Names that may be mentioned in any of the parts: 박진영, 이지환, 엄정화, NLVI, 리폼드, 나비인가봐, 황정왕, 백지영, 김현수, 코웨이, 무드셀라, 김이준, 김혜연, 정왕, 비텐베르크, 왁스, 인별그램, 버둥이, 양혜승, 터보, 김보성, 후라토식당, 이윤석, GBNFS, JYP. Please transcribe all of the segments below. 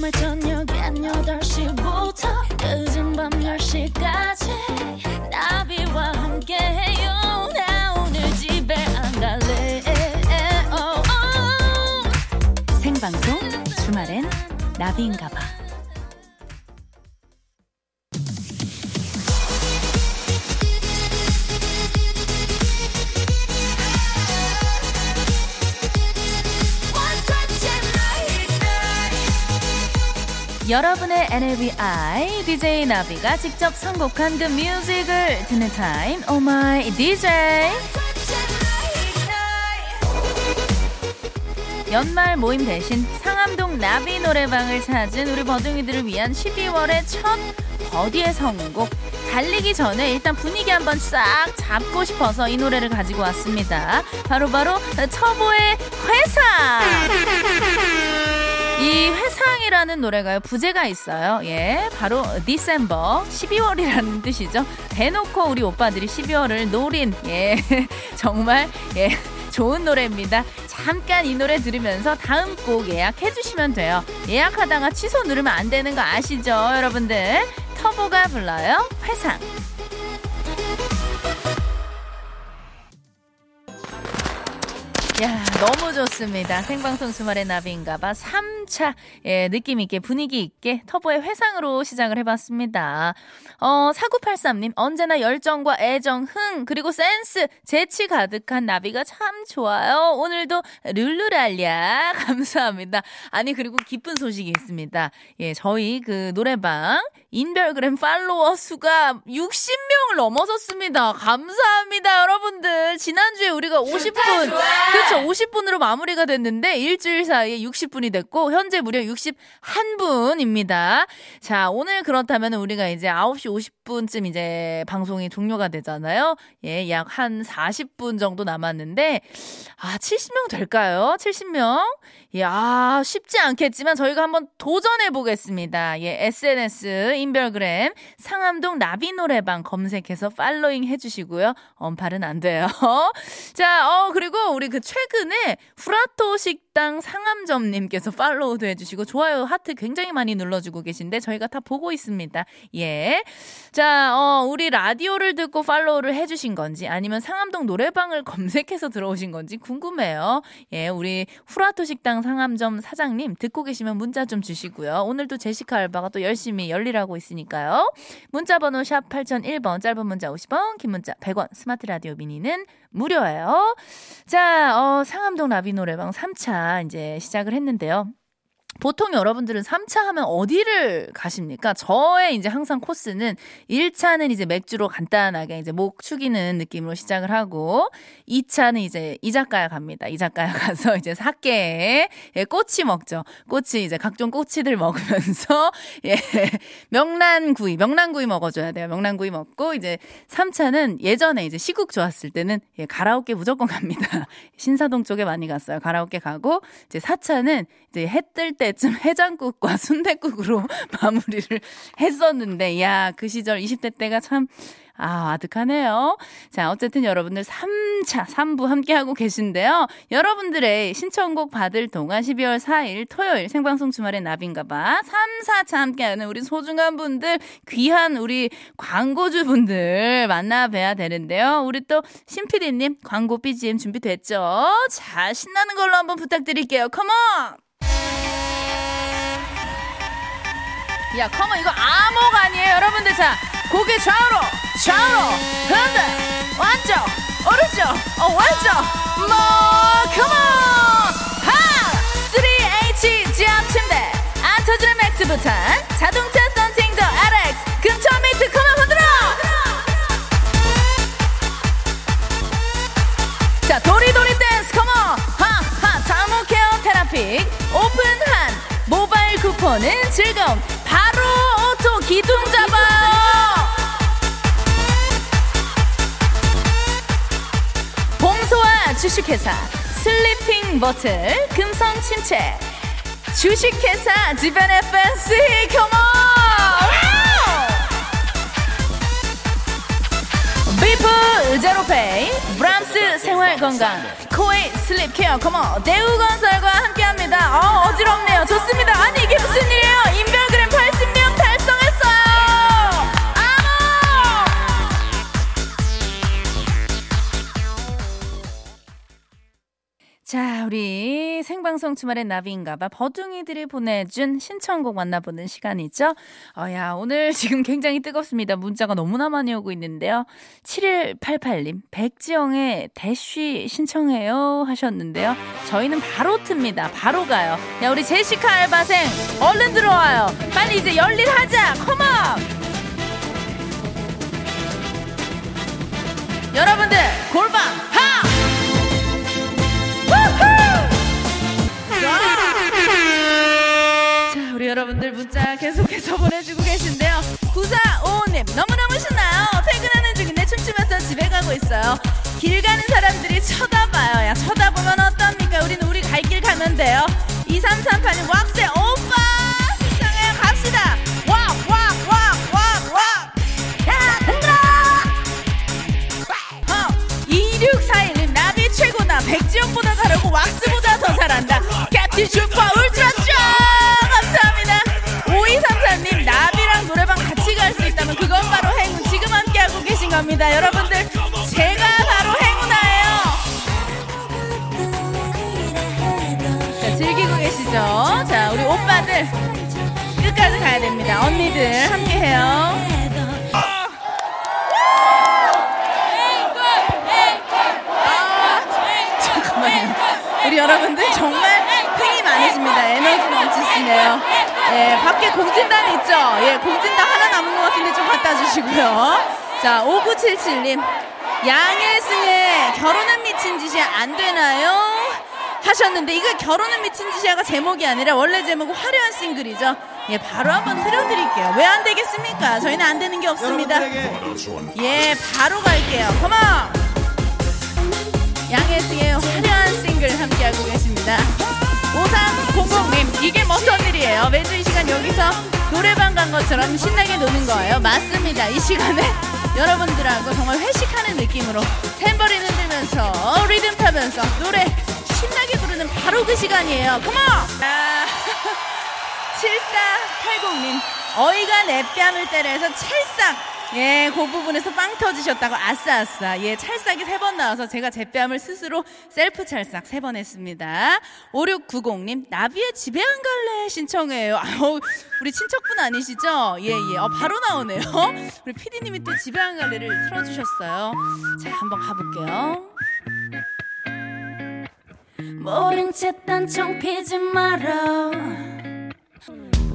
주말 저녁 8시부터 늦은 밤 10시까지 나비와 함께해요. 나 오늘 집에 안 갈래. 생방송 주말엔 나비인가봐. 여러분의 NLVI DJ 나비가 직접 선곡한 그 뮤직을 듣는 타임 Oh My DJ. 연말 모임 대신 상암동 나비 노래방을 찾은 우리 버둥이들을 위한 12월의 첫 버디의 선곡. 달리기 전에 일단 분위기 한번 싹 잡고 싶어서 이 노래를 가지고 왔습니다. 바로 터보의 회상. 이 회상이라는 노래가요, 부제가 있어요. 예, 바로 디셈버, 12월이라는 뜻이죠. 대놓고 우리 오빠들이 12월을 노린, 예, 정말, 예, 좋은 노래입니다. 잠깐 이 노래 들으면서 다음 곡 예약해 주시면 돼요. 예약하다가 취소 누르면 안 되는 거 아시죠, 여러분들? 터보가 불러요, 회상. 야, 너무 좋습니다. 생방송 주말의 나비인가봐 3차, 예, 느낌 있게 분위기 있게 터보의 회상으로 시작을 해봤습니다. 4983님, 언제나 열정과 애정, 흥, 그리고 센스, 재치 가득한 나비가 참 좋아요. 오늘도 룰루랄랴 감사합니다. 아니, 그리고 기쁜 소식이 있습니다. 예, 저희 그 노래방 인별그램 팔로워 수가 60명을 넘어섰습니다. 감사합니다, 여러분들. 지난주에 우리가 50분, 그렇죠, 50분으로 마무리가 됐는데 일주일 사이에 60분이 됐고 현재 무려 61분입니다. 자, 오늘 그렇다면 우리가 이제 9시 50분쯤 이제 방송이 종료가 되잖아요. 예, 약 한 40분 정도 남았는데, 아, 70명 될까요? 70명? 예, 아, 쉽지 않겠지만 저희가 한번 도전해 보겠습니다. 예, SNS 인별그램 상암동 나비 노래방 검색해서 팔로잉 해주시고요. 언팔은 안 돼요. 자, 그리고 우리 그 최근에 후라토식당 상암점님께서 팔로우도 해주시고 좋아요 하트 굉장히 많이 눌러주고 계신데 저희가 다 보고 있습니다. 예, 자, 우리 라디오를 듣고 팔로우를 해주신 건지 아니면 상암동 노래방을 검색해서 들어오신 건지 궁금해요. 예, 우리 후라토식당 상암점 사장님 듣고 계시면 문자 좀 주시고요. 오늘도 제시카 알바가 또 열심히 열일하고 있으니까요. 문자번호 샵 8001번, 짧은 문자 50원, 긴 문자 100원, 스마트 라디오 미니는 무료예요. 자, 상암동 나비 노래방 3차 이제 시작을 했는데요. 보통 여러분들은 3차 하면 어디를 가십니까? 저의 이제 항상 코스는 1차는 이제 맥주로 간단하게 이제 목 축이는 느낌으로 시작을 하고 2차는 이제 이자카야 갑니다. 이자카야 가서 이제 사케에, 예, 꼬치 먹죠. 꼬치, 이제 각종 꼬치들 먹으면서, 예, 명란구이 먹어줘야 돼요. 명란구이 먹고 이제 3차는 예전에 이제 시국 좋았을 때는, 예, 가라오케 무조건 갑니다. 신사동 쪽에 많이 갔어요. 가라오케 가고 이제 4차는 이제 해 뜰 때 쯤 해장국과 순댓국으로 마무리를 했었는데, 야, 그 시절 20대 때가 참, 아, 아득하네요. 자, 어쨌든 여러분들 3차, 3부 함께하고 계신데요. 여러분들의 신청곡 받을 동안 12월 4일 토요일 생방송 주말의 나비인가봐 3, 4차 함께하는 우리 소중한 분들, 귀한 우리 광고주 분들 만나봐야 되는데요. 우리 또 신피디님 광고 BGM 준비됐죠? 자, 신나는 걸로 한번 부탁드릴게요. 컴온! 야, 컴온, 이거 암호가 아니에요, 여러분들. 자, 고개 좌우로 흔들, 왼쪽 오른쪽 왼쪽 뭐 컴온. 하 3H 지압 침대 안 터지는 맥스 부탄 자동차 썬팅더 RX 근처 미트 컴온 흔들어. 자, 도리도리 댄스 컴온. 하하 탈모 케어 테라픽 오픈한 모바일 쿠폰은 즐거움 바로 오토 기둥 잡아요. 봉소와 주식회사 슬리핑 버틀 금성 침체 주식회사 GBNFS 컴온. 비프 제로페이 브람스 생활건강 코웨이 슬립케어 컴온. 대우건설과 함께합니다. 어지럽네요. 좋습니다. 아니, 이게 무슨 일이에요? 생방송 주말엔 나비인가봐 버둥이들이 보내준 신청곡 만나보는 시간이죠. 어야 오늘 지금 굉장히 뜨겁습니다. 문자가 너무나 많이 오고 있는데요. 7188님 백지영의 대쉬 신청해요 하셨는데요. 저희는 바로 틉니다. 바로 가요. 야 우리 제시카 알바생 얼른 들어와요. 빨리 이제 열일하자. 컴온. 여러분들 골방 하! 자 우리 여러분들 문자 계속해서 보내주고 계신데요. 9455님 너무너무 신나요. 퇴근하는 중인데 춤추면서 집에 가고 있어요. 길 가는 사람들이 쳐다봐요. 야 쳐다보면 어떻습니까? 우린 우리 갈 길 가면 돼요. 2338님 왁스 오빠 신청해요. 갑시다. 백지영보다 다르고 왁스보다 더 잘한다. 캡틴 슈퍼 울트라쇼 감사합니다. 5233님 나비랑 노래방 같이 갈 수 있다면 그건 바로 행운. 지금 함께하고 계신 겁니다. 여러분들 제가 바로 행운아예요. 자, 즐기고 계시죠. 자 우리 오빠들 끝까지 가야 됩니다. 언니들 함께해요. 우리 여러분들 정말 흥이 많으십니다. 에너지 넘치시네요. 예, 밖에 공진단 있죠? 예, 공진단 하나 남은 것 같은데 좀 갖다 주시고요. 자, 5977님. 양혜승의 결혼은 미친 짓이야 안 되나요? 하셨는데 이거 결혼은 미친 짓이야가 제목이 아니라 원래 제목은 화려한 싱글이죠. 예, 바로 한번 틀어드릴게요. 왜 안 되겠습니까? 저희는 안 되는 게 없습니다. 예, 바로 갈게요. 고마워. 양혜승의 화려한 싱글 함께하고 계십니다. 5300님 이게 무슨 일이에요. 매주 이 시간 여기서 노래방 간 것처럼 신나게 노는 거예요. 맞습니다. 이 시간에 여러분들하고 정말 회식하는 느낌으로 탬버린 흔들면서 리듬 타면서 노래 신나게 부르는 바로 그 시간이에요. 컴온! 아, 7480님 어이가 내 뺨을 때려서 찰싹 예, 그 부분에서 빵 터지셨다고 아싸아싸. 예, 찰싹이 3번 나와서 제가 제 뺨을 스스로 셀프 찰싹 3번 했습니다. 5690님, 나비의 집에 안 갈래 신청해요. 아우, 우리 친척분 아니시죠? 예, 예. 바로 나오네요. 우리 피디님이 또 집에 안 갈래를 틀어주셨어요. 자, 한번 가볼게요. 모른 채 딴청 피지 말어.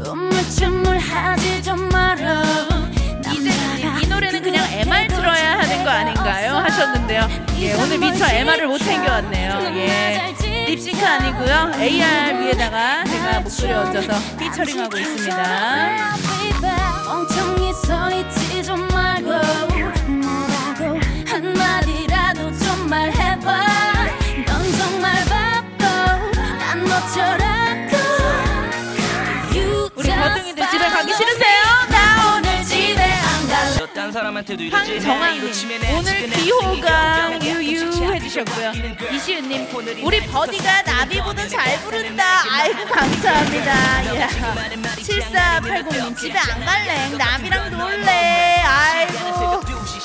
우물쭈물 하지 좀 말어. 이 노래는 그냥 MR 들어야 하는 거 아닌가요? 하셨는데요. 예, 오늘 미처 MR을 못 챙겨왔네요. 예, 립싱크 아니고요. AR 위에다가 제가 목소리 얹어서 피처링하고 있습니다. 엉청이 서있지 좀 말고 뭐라고 한마디라도 좀 말해봐. 넌 정말 바보 난 너처럼 우리 버둥이들 집에 가기 싫으세요? 황정왕님 오늘 기호가 우유유 해주셨고요. 이시은님 우리 버디가 나비보다 잘 부른다. 아이고 감사합니다. 야. 7480님 집에 안 갈래 나비랑 놀래. 아이고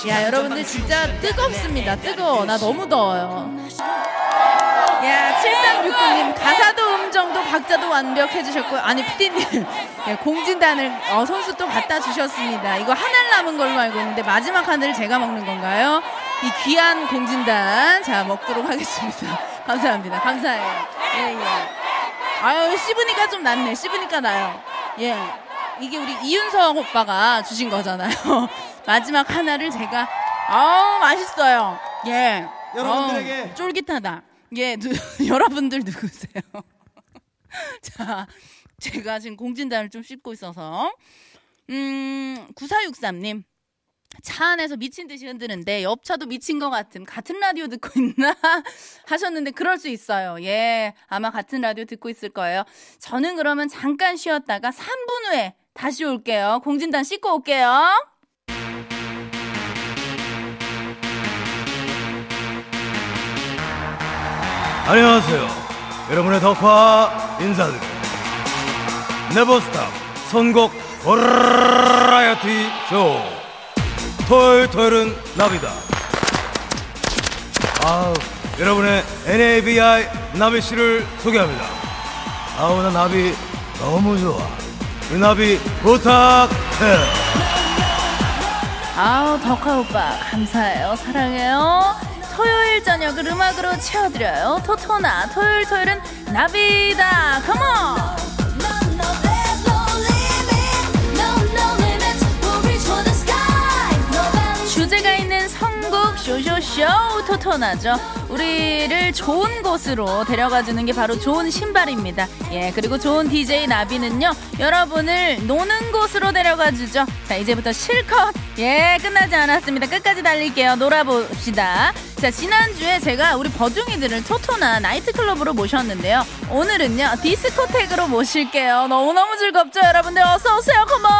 야 여러분들 진짜 뜨겁습니다. 뜨거워 나 너무 더워요. 야 7369님 가사도 음정도 박자도 완벽해주셨고요. 아니 피디님 예, 공진단을 선수 또 갖다 주셨습니다. 이거 한 알 남은 걸로 알고 있는데 마지막 한 알을 제가 먹는 건가요? 이 귀한 공진단 자 먹도록 하겠습니다. 감사합니다. 감사해요. 예, 예. 아유 씹으니까 좀 낫네. 씹으니까 나요. 예 이게 우리 이윤석 오빠가 주신 거잖아요. 마지막 한 알을 제가 아우 맛있어요. 예 여러분들에게 아우, 쫄깃하다. 예 여러분들 누구세요? 자. 제가 지금 공진단을 좀 씹고 있어서 9463님 차 안에서 미친 듯이 흔드는데 옆차도 미친 것 같은 라디오 듣고 있나 하셨는데 그럴 수 있어요. 예 아마 같은 라디오 듣고 있을 거예요. 저는 그러면 잠깐 쉬었다가 3분 후에 다시 올게요. 공진단 씻고 올게요. 안녕하세요. 여러분의 덕화 인사드립니다. 네버스탑 선곡 버라이어티 쇼 토요일은 나비다. 아 여러분의 NLVI 나비 씨를 소개합니다. 아우, 나 나비 너무 좋아. 우리 나비 부탁해. 아우, 덕화 오빠 감사해요. 사랑해요. 토요일 저녁을 음악으로 채워드려요. 토토나 토요일 토요일은 나비다. 컴온. 주제가 있는 선곡 쇼쇼쇼 토토나죠. 우리를 좋은 곳으로 데려가주는 게 바로 좋은 신발입니다. 예, 그리고 좋은 DJ 나비는요, 여러분을 노는 곳으로 데려가주죠. 자, 이제부터 실컷, 예, 끝나지 않았습니다. 끝까지 달릴게요. 놀아봅시다. 자, 지난주에 제가 우리 버둥이들을 토토나 나이트클럽으로 모셨는데요, 오늘은요 디스코텍으로 모실게요. 너무너무 즐겁죠, 여러분들? 어서오세요. 컴온.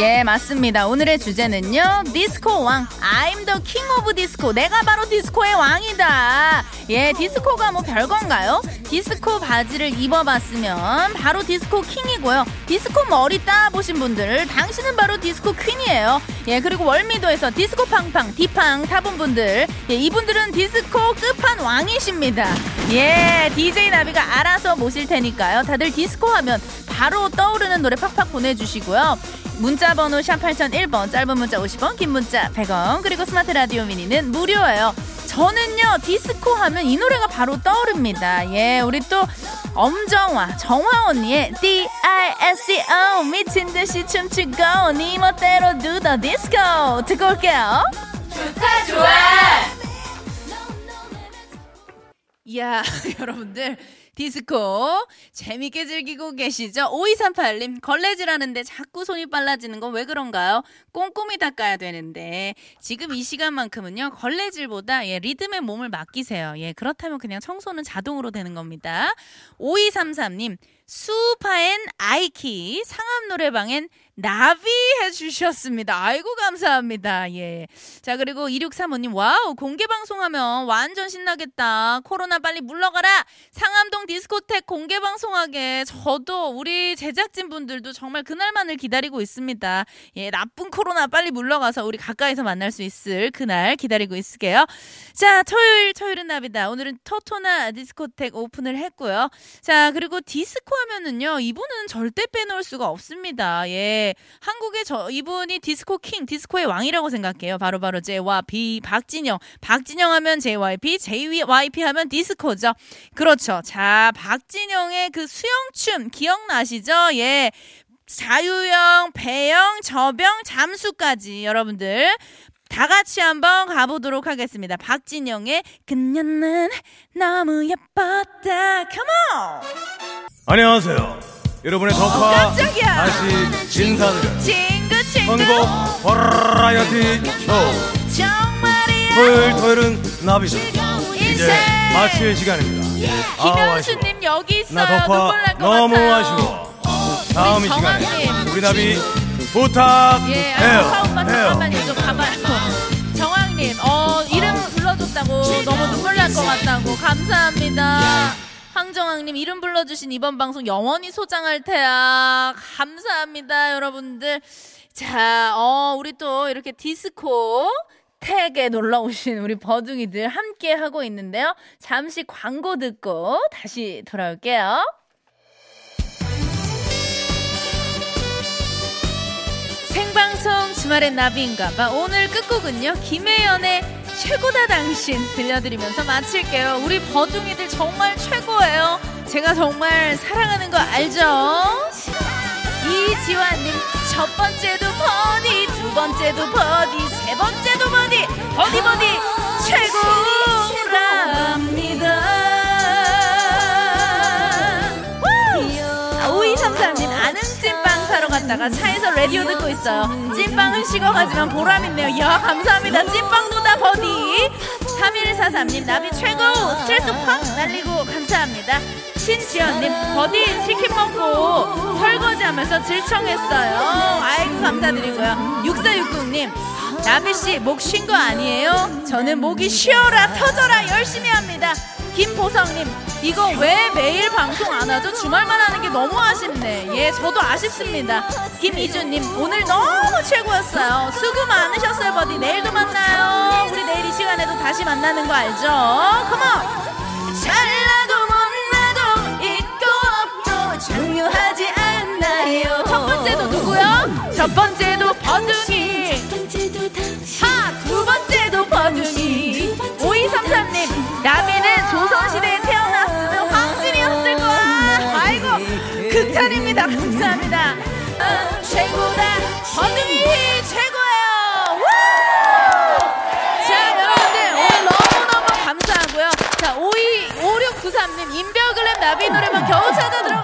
예, 맞습니다. 오늘의 주제는요, 디스코 왕. I'm the king of disco. 내가 바로 디스코의 왕이다. 예, 디스코가 뭐 별건가요? 디스코 바지를 입어봤으면 바로 디스코 킹이고요. 디스코 머리 따보신 분들, 당신은 바로 디스코 퀸이에요. 예, 그리고 월미도에서 디스코 팡팡, 디팡 타본 분들, 예, 이분들은 디스코 끝판왕이십니다. 예, DJ 나비가 알아서 모실 테니까요. 다들 디스코 하면 바로 떠오르는 노래 팍팍 보내주시고요. 문자번호 샵 8001번, 짧은 문자 50원, 긴 문자 100원, 그리고 스마트 라디오 미니는 무료예요. 저는요, 디스코 하면 이 노래가 바로 떠오릅니다. 예, 우리 또 엄정화, 정화 언니의 D-I-S-C-O 미친 듯이 춤추고 니 멋대로 do the disco 듣고 올게요. 좋다 좋아. 이야, 여러분들 디스코 재밌게 즐기고 계시죠? 5238님, 걸레질하는데 자꾸 손이 빨라지는 건 왜 그런가요? 꼼꼼히 닦아야 되는데. 지금 이 시간만큼은요, 걸레질보다, 예, 리듬에 몸을 맡기세요. 예, 그렇다면 그냥 청소는 자동으로 되는 겁니다. 5233님, 수파엔 아이키, 상암 노래방엔 나비 해주셨습니다. 아이고, 감사합니다. 예. 자, 그리고 2635님, 와우, 공개방송하면 완전 신나겠다. 코로나 빨리 물러가라. 상암동 디스코텍 공개방송하게. 저도, 우리 제작진분들도 정말 그날만을 기다리고 있습니다. 예, 나쁜 코로나 빨리 물러가서 우리 가까이서 만날 수 있을 그날 기다리고 있을게요. 자, 토요일은 나비다. 오늘은 토토나 디스코텍 오픈을 했고요. 자, 그리고 디스코 하면은요, 이분은 절대 빼놓을 수가 없습니다. 예. 한국의 이분이 디스코 킹, 디스코의 왕이라고 생각해요. 바로 JYP, 박진영 하면 JYP 하면 디스코죠. 그렇죠. 자, 박진영의 그 수영춤 기억나시죠? 예. 자유형, 배영, 접영, 잠수까지 여러분들 다 같이 한번 가보도록 하겠습니다. 박진영의 그녀는 너무 예뻤다. Come on! 안녕하세요. 여러분의 덕화 다시 인사드려요. 선곡 버라이어티 쇼 토요일은 나비죠. 이제 마칠 시간입니다. 예. 김현수님 여기 있어요. 나 덕화 너무 아쉬워. 다음 이 시간에 우리 나비 부탁해요. 예, 덕화 오빠 잠깐만요. 좀 가봐요. 정왕님, 이름 불러줬다고 너무 눈물 날 것 같다고. 감사합니다. 황정왕님, 이름 불러주신 이번 방송 영원히 소장할 테야. 감사합니다, 여러분들. 자, 우리 또 이렇게 디스코 택에 놀러오신 우리 버둥이들 함께 하고 있는데요. 잠시 광고 듣고 다시 돌아올게요. 생방송 주말엔 나비인가봐. 오늘 끝곡은요, 김혜연의 최고다 당신 들려드리면서 마칠게요. 우리 버둥이들 정말 최고예요. 제가 정말 사랑하는 거 알죠? 이지환님, 첫 번째도 버디, 두 번째도 버디, 세 번째도 버디, 버디 최고랍니다. 5233님, 아는 찐빵 사러 갔다가 차에서 라디오 듣고 있어요. 찐빵은 식어가지만 보람있네요. 야, 감사합니다. 찐빵도 다 버디. 3143님, 나비 최고. 스트레스 팍 날리고 감사합니다. 신지연님, 버디 치킨 먹고 설거지하면서 질청했어요. 아이고, 감사드리고요. 6469님, 나비씨 목 쉰 거 아니에요? 저는 목이 쉬어라 터져라 열심히 합니다. 김보성님, 이거 왜 매일 방송 안 하죠? 주말만 하는 게 너무 아쉽네. 예, 저도 아쉽습니다. 김이준님, 오늘 너무 최고였어요. 수고 많으셨어요, 버디. 내일도 만나요. 우리 내일 이 시간에도 다시 만나는 거 알죠? 컴온! 잘나도 못나도 있고 없고 중요하지 않나요? 첫 번째도 누구요? 첫 번째도 버둥이. 하, 두 번째도 버둥이. 5233님, 나비는 조선시대에 태어났으면 황진이었을 거야. 아이고, 극찬입니다. 감사합니다. 최고다. 버둥이 최고예요. 자, 여러분들 오늘 너무너무 감사하고요. 자, 525693님, 인별그램 나비 노래만 겨우 찾아들어